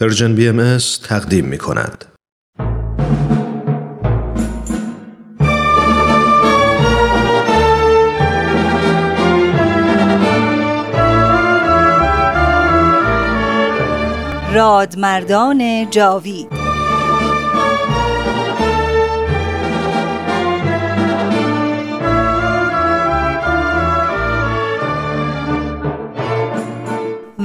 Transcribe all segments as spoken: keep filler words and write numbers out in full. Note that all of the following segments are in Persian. پرژن بی ام اس تقدیم می کند. رادمردان جاوید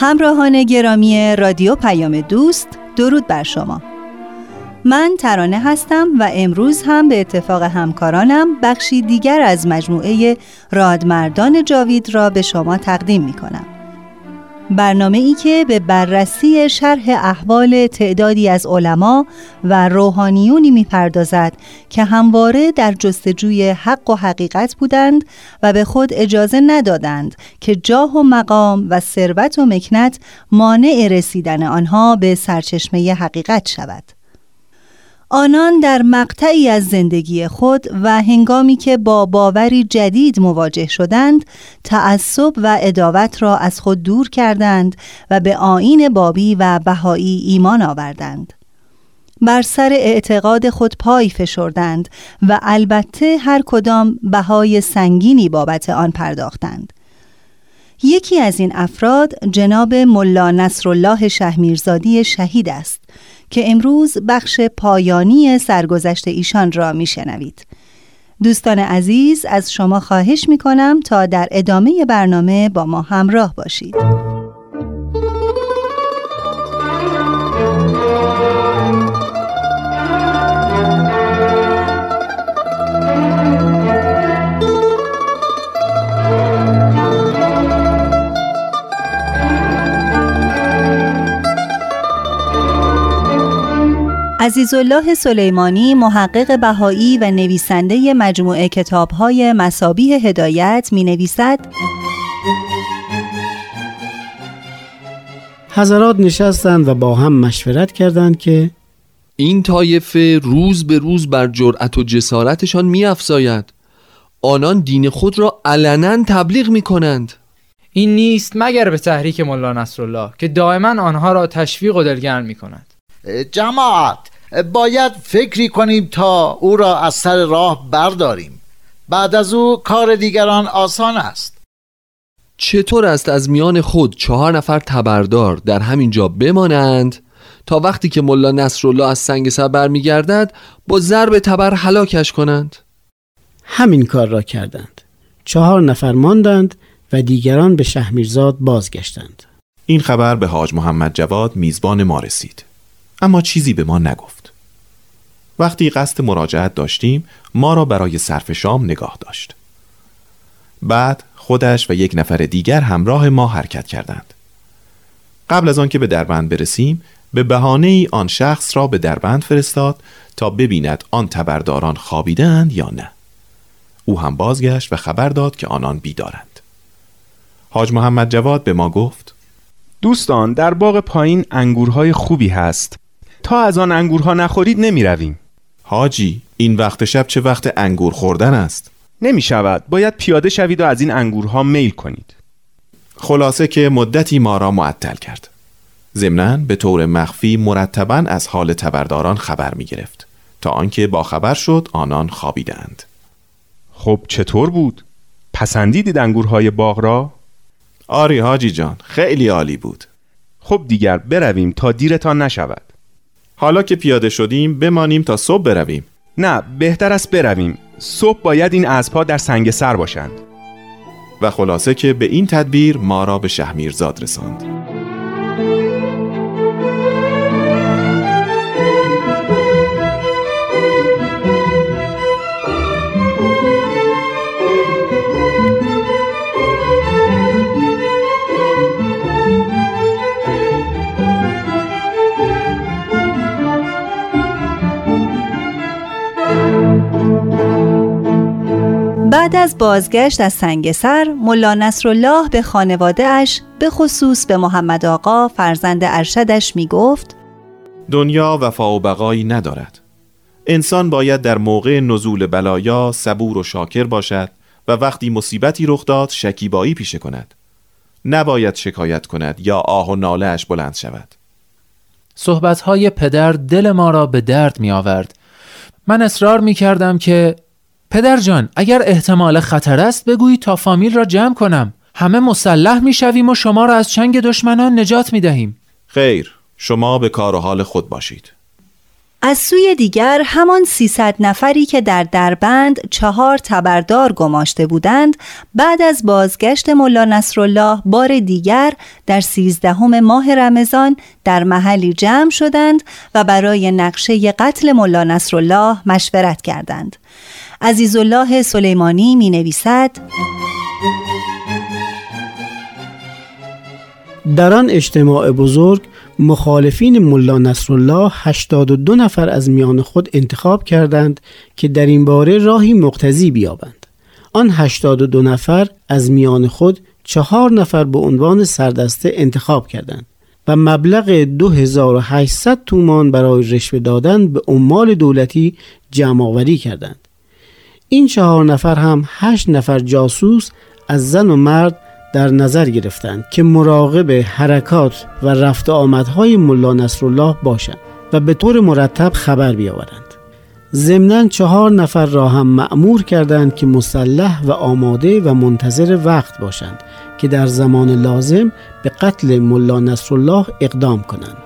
همراهان گرامی رادیو پیام دوست، درود بر شما. من ترانه هستم و امروز هم به اتفاق همکارانم بخشی دیگر از مجموعه رادمردان جاوید را به شما تقدیم می کنم. برنامه ای که به بررسی شرح احوال تعدادی از علما و روحانیونی می پردازد که همواره در جستجوی حق و حقیقت بودند و به خود اجازه ندادند که جاه و مقام و ثروت و مکنت مانع رسیدن آنها به سرچشمه حقیقت شود. آنان در مقطعی از زندگی خود و هنگامی که با باوری جدید مواجه شدند، تعصب و عداوت را از خود دور کردند و به آیین بابی و بهایی ایمان آوردند. بر سر اعتقاد خود پای فشردند و البته هر کدام بهای سنگینی بابت آن پرداختند. یکی از این افراد جناب ملا نصرالله شهمیرزادی شهید است که امروز بخش پایانی سرگذشت ایشان را میشنوید. دوستان عزیز، از شما خواهش میکنم تا در ادامه برنامه با ما همراه باشید. عزیز الله سلیمانی، محقق بهایی و نویسنده مجموعه کتاب‌های مسابیح هدایت، می‌نویسد: حضرات نشستند و با هم مشورت کردند که این طایفه روز به روز بر جرأت و جسارتشان می‌افزاید. آنان دین خود را علنا تبلیغ می‌کنند. این نیست مگر به تحریک ملا نصرالله که دائما آنها را تشویق و دلگرم می‌کند. جماعت باید فکری کنیم تا او را از سر راه برداریم. بعد از او کار دیگران آسان است. چطور است از میان خود چهار نفر تبردار در همین جا بمانند تا وقتی که ملا نصرالله از سنگسر برمیگردد با ضرب تبر هلاکش کنند؟ همین کار را کردند. چهار نفر ماندند و دیگران به شهمیرزاد بازگشتند. این خبر به حاج محمد جواد میزبان ما رسید، اما چیزی به ما نگفت. وقتی قصد مراجعت داشتیم ما را برای صرف شام نگاه داشت. بعد خودش و یک نفر دیگر همراه ما حرکت کردند. قبل از آن که به دربند برسیم به بهانه‌ای آن شخص را به دربند فرستاد تا ببیند آن تبرداران خوابیدند یا نه. او هم بازگشت و خبر داد که آنان بیدارند. حاج محمد جواد به ما گفت: دوستان، در باغ پایین انگورهای خوبی هست. تا از آن انگورها نخورید نمی رویم. حاجی، این وقت شب چه وقت انگور خوردن است؟ نمی شود. باید پیاده شوید و از این انگورها میل کنید. خلاصه که مدتی ما را معطل کرد. ضمناً به طور مخفی مرتباً از حال تبرداران خبر می گرفت تا آنکه با خبر شد آنان خوابیدند. خب چطور بود؟ پسندیدید انگورهای باغ را؟ آری حاجی جان، خیلی عالی بود. خب دیگر برویم تا دیرتان نشود. حالا که پیاده شدیم بمانیم تا صبح برویم. نه، بهتر است برویم. صبح باید این اسب‌ها در سنگسر باشند. و خلاصه که به این تدبیر ما را به شهمیرزاد رساند. بعد از بازگشت از سنگسر، ملا نصرالله به خانواده اش، به خصوص به محمد آقا فرزند ارشدش می گفت: دنیا وفا و بقایی ندارد. انسان باید در موقع نزول بلایا صبور و شاکر باشد و وقتی مصیبتی رخ داد شکیبایی پیشه کند. نباید شکایت کند یا آه و ناله اش بلند شود. صحبتهای پدر دل ما را به درد می آورد. من اصرار می کردم که پدر جان، اگر احتمال خطر است بگویی تا فامیل را جمع کنم. همه مسلح می شویم و شما را از چنگ دشمنان نجات می دهیم. خیر، شما به کار و حال خود باشید. از سوی دیگر همان سیصد نفری که در دربند چهار تبردار گماشته بودند، بعد از بازگشت ملا نصرالله بار دیگر در سیزدهم ماه رمضان در محلی جمع شدند و برای نقشه قتل ملا نصرالله مشورت کردند. عزیز الله سلیمانی می نویسد: در آن اجتماع بزرگ مخالفین ملا نصرالله هشتاد و دو نفر از میان خود انتخاب کردند که در این باره راهی مقتضی بیابند. آن هشتاد و دو نفر از میان خود چهار نفر به عنوان سردسته انتخاب کردند و مبلغ دو هزار و هشتصد تومان برای رشوه دادن به عمال دولتی جمع آوری کردند. این چهار نفر هم هشت نفر جاسوس از زن و مرد در نظر گرفتند که مراقب حرکات و رفت آمدهای ملا نصرالله باشند و به طور مرتب خبر بیاورند. ضمناً چهار نفر را هم مأمور کردند که مسلح و آماده و منتظر وقت باشند که در زمان لازم به قتل ملا نصرالله اقدام کنند.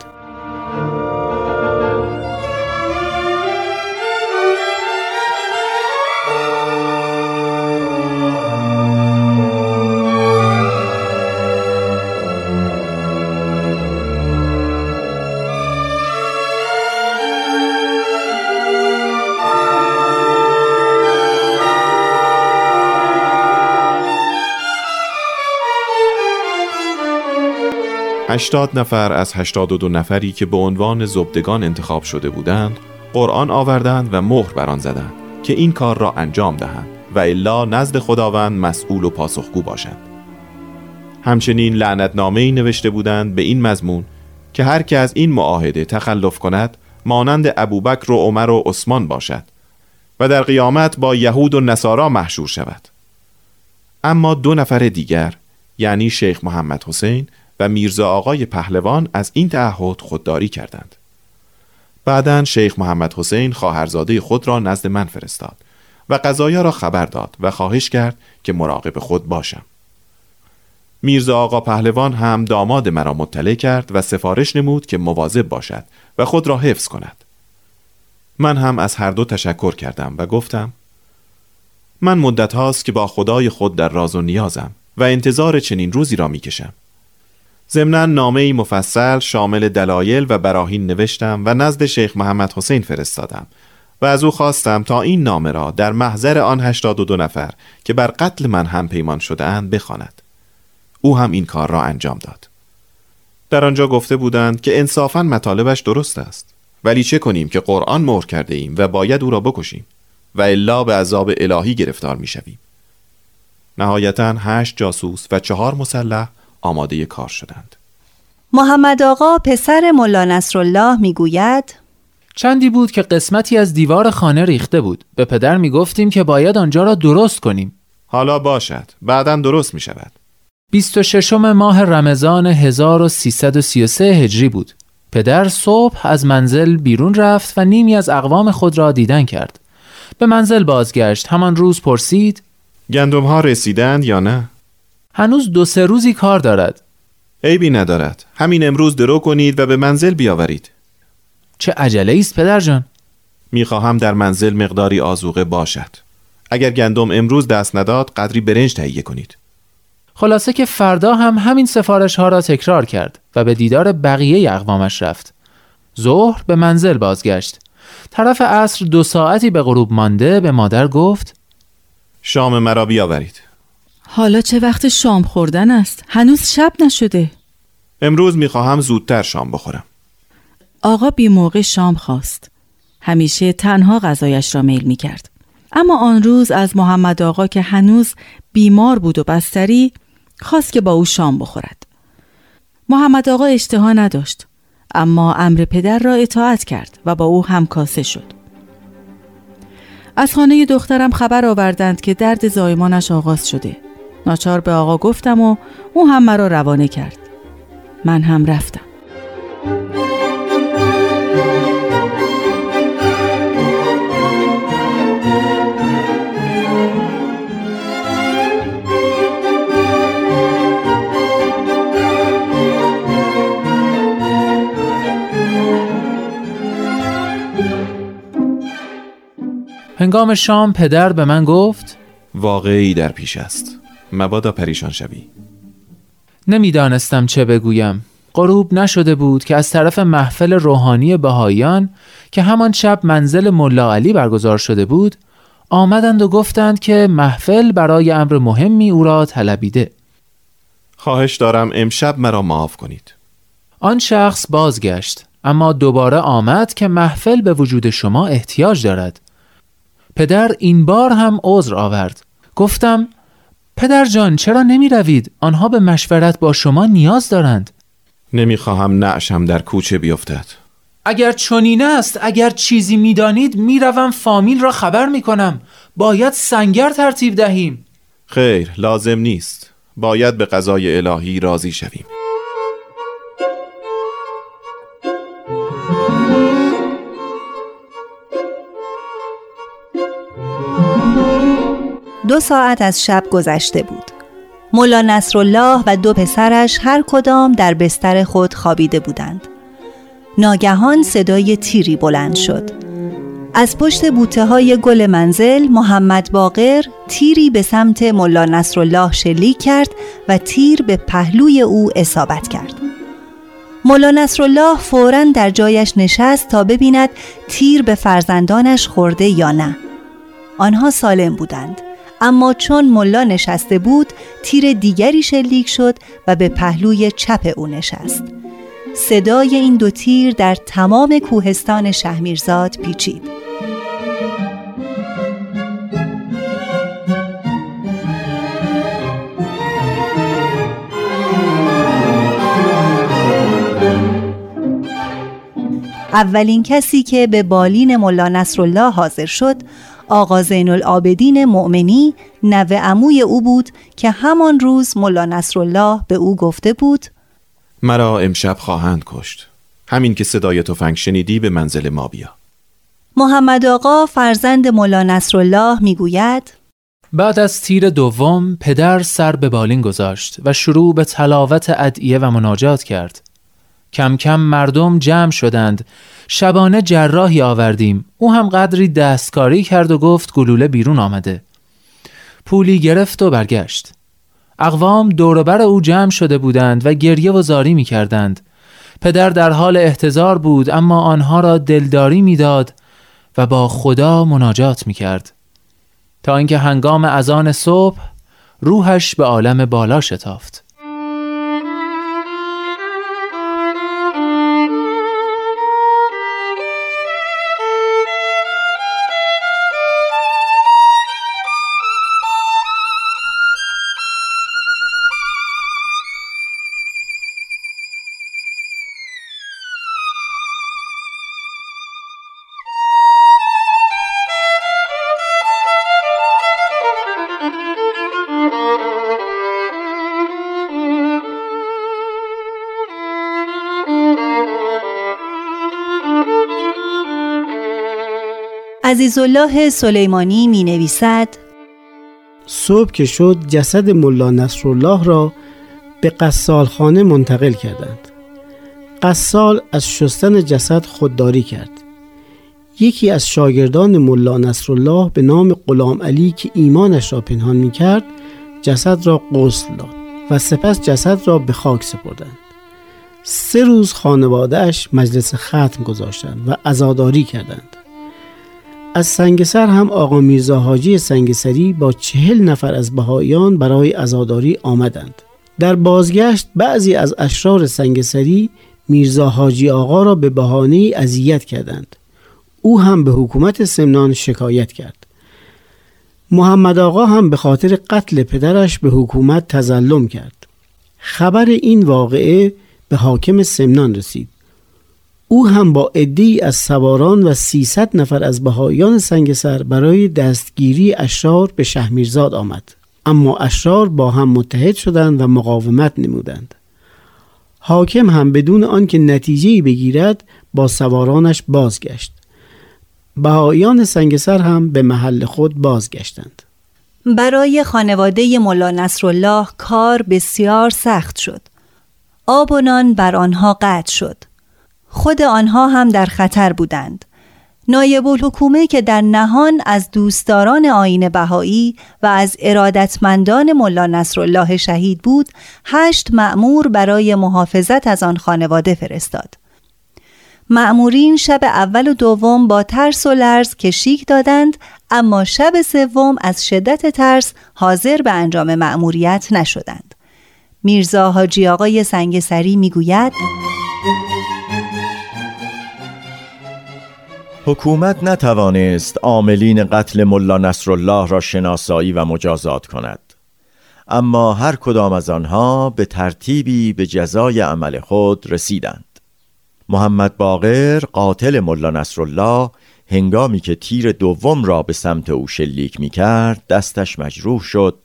هشتاد نفر از هشتاد و دو نفری که به عنوان زبدگان انتخاب شده بودند، قرآن آوردند و مهر بر آن زدند که این کار را انجام دهند و الا نزد خداوند مسئول و پاسخگو باشند. همچنین لعنتنامه‌ای نوشته بودند به این مضمون که هر که از این معاهده تخلف کند مانند ابوبکر و عمر و عثمان باشد و در قیامت با یهود و نصارا محشور شود. اما دو نفر دیگر، یعنی شیخ محمد حسین و میرزا آقای پهلوان، از این تعهد خودداری کردند. بعداً شیخ محمد حسین خواهرزاده خود را نزد من فرستاد و قضایا را خبر داد و خواهش کرد که مراقب خود باشم. میرزا آقا پهلوان هم داماد مرا مطلع کرد و سفارش نمود که مواظب باشد و خود را حفظ کند. من هم از هر دو تشکر کردم و گفتم: من مدت هاست که با خدای خود در راز و نیازم و انتظار چنین روزی را می کشم. ضمناً نامه‌ای مفصل شامل دلایل و براهین نوشتم و نزد شیخ محمد حسین فرستادم و از او خواستم تا این نامه را در محضر آن هشتاد و دو نفر که بر قتل من هم پیمان شده‌اند بخواند. او هم این کار را انجام داد. در آنجا گفته بودند که انصافاً مطالبش درست است، ولی چه کنیم که قرآن مهر کرده ایم و باید او را بکشیم و الا به عذاب الهی گرفتار می‌شویم. نهایتاً هشت جاسوس و چهار مسلح آماده کار شدند. محمد آقا پسر ملا نصرالله می گوید: چندی بود که قسمتی از دیوار خانه ریخته بود. به پدر می گفتیم که باید آنجا را درست کنیم. حالا باشد، بعداً درست می شود. بیست و ششم ماه رمضان هزار و سیصد و سی و سه هجری بود. پدر صبح از منزل بیرون رفت و نیمی از اقوام خود را دیدن کرد. به منزل بازگشت. همان روز پرسید: گندم ها رسیدند یا نه؟ هنوز دو سه روزی کار دارد. عیبی ندارد، همین امروز درو کنید و به منزل بیاورید. چه عجله است پدر جان؟ میخواهم در منزل مقداری آذوقه باشد. اگر گندم امروز دست نداد قدری برنج تهیه کنید. خلاصه که فردا هم همین سفارش ها را تکرار کرد و به دیدار بقیه اقوامش رفت. ظهر به منزل بازگشت. طرف عصر دو ساعتی به غروب مانده به مادر گفت: شام مرا بیاورید. حالا چه وقت شام خوردن است؟ هنوز شب نشده. امروز میخواهم زودتر شام بخورم. آقا بی موقع شام خواست. همیشه تنها غذایش را میل میکرد. اما آن روز از محمد آقا که هنوز بیمار بود و بستری خواست که با او شام بخورد. محمد آقا اشتها نداشت، اما امر پدر را اطاعت کرد و با او همکاسه شد. از خانه دخترم خبر آوردند که درد زایمانش آغاز شده. ناچار به آقا گفتم و او هم مرا روانه کرد. من هم رفتم. هنگام شام پدر به من گفت: واقعی در پیش است، مبادا پریشان شوی. نمیدانستم چه بگویم. غروب نشده بود که از طرف محفل روحانی بهاییان که همان شب منزل ملا علی برگزار شده بود آمدند و گفتند که محفل برای امر مهمی او را طلبیده. خواهش دارم امشب مرا معاف کنید. آن شخص بازگشت، اما دوباره آمد که محفل به وجود شما احتیاج دارد. پدر این بار هم عذر آورد. گفتم: پدر جان چرا نمی روید؟ آنها به مشورت با شما نیاز دارند. نمی خواهم نعشم در کوچه بیفتد. اگر چنین است، اگر چیزی می دانید می روم فامیل را خبر می کنم. باید سنگر ترتیب دهیم. خیر، لازم نیست. باید به قضای الهی راضی شویم. دو ساعت از شب گذشته بود. ملا نصرالله و دو پسرش هر کدام در بستر خود خوابیده بودند. ناگهان صدای تیری بلند شد. از پشت بوته‌های گل منزل محمد باقر تیری به سمت ملا نصرالله شلیک کرد و تیر به پهلوی او اصابت کرد. ملا نصرالله فوراً در جایش نشست تا ببیند تیر به فرزندانش خورده یا نه. آنها سالم بودند، اما چون ملا نشسته بود تیر دیگری شلیک شد و به پهلوی چپ او نشست. صدای این دو تیر در تمام کوهستان شهمیرزاد پیچید. اولین کسی که به بالین ملا نصرالله حاضر شد آقا زین العابدین مؤمنی، نوه عموی او بود که همان روز ملا نصرالله به او گفته بود: مرا امشب خواهند کشت. همین که صدای تفنگ شنیدی به منزل ما بیا. محمد آقا فرزند ملا نصرالله میگوید: بعد از تیر دوم پدر سر به بالین گذاشت و شروع به تلاوت ادعیه و مناجات کرد. کم کم مردم جمع شدند. شبانه جراحی آوردیم. او هم قدری دستکاری کرد و گفت گلوله بیرون آمده. پولی گرفت و برگشت. اقوام دوروبر او جمع شده بودند و گریه و زاری می کردند. پدر در حال احتضار بود، اما آنها را دلداری می داد و با خدا مناجات می کرد. تا اینکه هنگام اذان صبح روحش به عالم بالا شتافت. عزیز الله سلیمانی می نویسد: صبح که شد جسد ملا نصرالله را به قصالخانه منتقل کردند. قصال از شستن جسد خودداری کرد. یکی از شاگردان ملا نصرالله به نام غلام علی که ایمانش را پنهان می‌کرد، جسد را غسل داد و سپس جسد را به خاک سپردند. سه روز خانواده‌اش مجلس ختم گذاشتند و عزاداری کردند. از سنگسر هم آقا میرزا حاجی سنگسری با چهل نفر از بهائیان برای عزاداری آمدند. در بازگشت بعضی از اشرار سنگسری میرزا حاجی آقا را به بهانه اذیت کردند. او هم به حکومت سمنان شکایت کرد. محمد آقا هم به خاطر قتل پدرش به حکومت تظلم کرد. خبر این واقعه به حاکم سمنان رسید. او هم با عده‌ای از سواران و سیصد نفر از بهائیان سنگسر برای دستگیری اشرار به شهمیرزاد آمد. اما اشرار با هم متحد شدند و مقاومت نمودند. حاکم هم بدون آنکه نتیجه‌ای بگیرد با سوارانش بازگشت. بهائیان سنگسر هم به محل خود بازگشتند. برای خانواده ملا نصرالله کار بسیار سخت شد. آب و نان بر آنها قطع شد. خود آنها هم در خطر بودند. نایب الحکومه که در نهان از دوستداران آیین بهایی و از ارادتمندان ملا نصرالله شهید بود، هشت مأمور برای محافظت از آن خانواده فرستاد. مأمورین شب اول و دوم با ترس و لرز کشیک دادند، اما شب سوم از شدت ترس حاضر به انجام مأموریت نشدند. میرزا حاجی آقای سنگسری میگوید: حکومت نتوانست عاملین قتل ملا نصرالله را شناسایی و مجازات کند، اما هر کدام از آنها به ترتیبی به جزای عمل خود رسیدند. محمد باقر قاتل ملا نصرالله هنگامی که تیر دوم را به سمت او شلیک می کرد دستش مجروح شد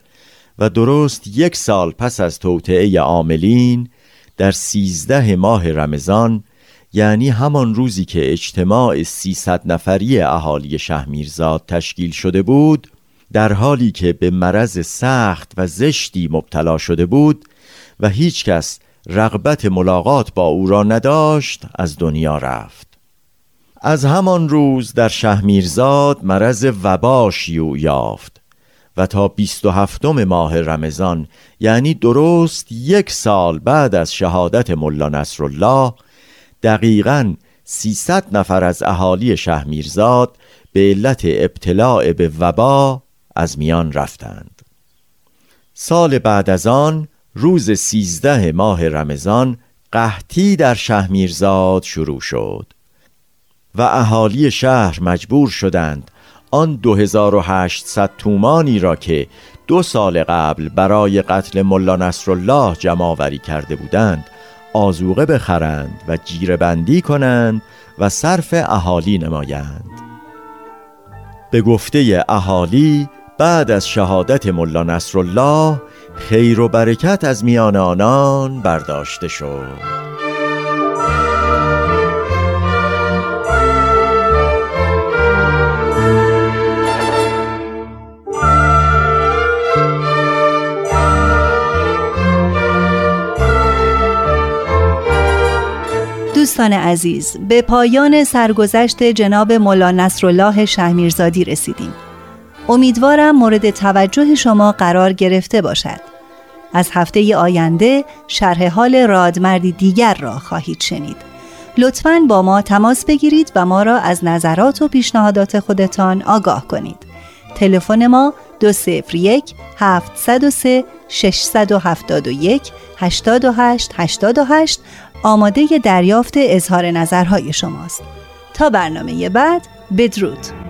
و درست یک سال پس از توطئه عاملین در سیزده ماه رمضان، یعنی همان روزی که اجتماع سیصد نفری اهالی شهمیرزاد تشکیل شده بود، در حالی که به مرض سخت و زشتی مبتلا شده بود و هیچ کس رغبت ملاقات با او را نداشت، از دنیا رفت. از همان روز در شهمیرزاد مرض وبا شیوع یافت و تا بیست و هفتم ماه رمضان، یعنی درست یک سال بعد از شهادت ملا نصرالله، دقیقاً سیصد نفر از اهالی شهمیرزاد به علت ابتلاع به وبا از میان رفتند. سال بعد از آن، روز سیزده ماه رمضان، قحطی در شهمیرزاد شروع شد و اهالی شهر مجبور شدند آن دو هزار و هشتصد تومانی را که دو سال قبل برای قتل ملا نصرالله جمع‌آوری کرده بودند آذوقه بخرند و جیره‌بندی کنند و صرف اهالی نمایند. به گفته اهالی، بعد از شهادت ملا نصرالله خیر و برکت از میان آنان برداشته شد. دوستان عزیز، به پایان سرگذشت جناب ملا نصرالله شهمیرزادی رسیدیم. امیدوارم مورد توجه شما قرار گرفته باشد. از هفته آینده شرح حال رادمردی دیگر را خواهید شنید. لطفاً با ما تماس بگیرید و ما را از نظرات و پیشنهادات خودتان آگاه کنید. تلفن ما دو صفر یک هفت صفر سه شش هفت یک هشت هشت هشت هشت آماده دریافت اظهار نظرهای شماست. تا برنامه بعد، بدرود.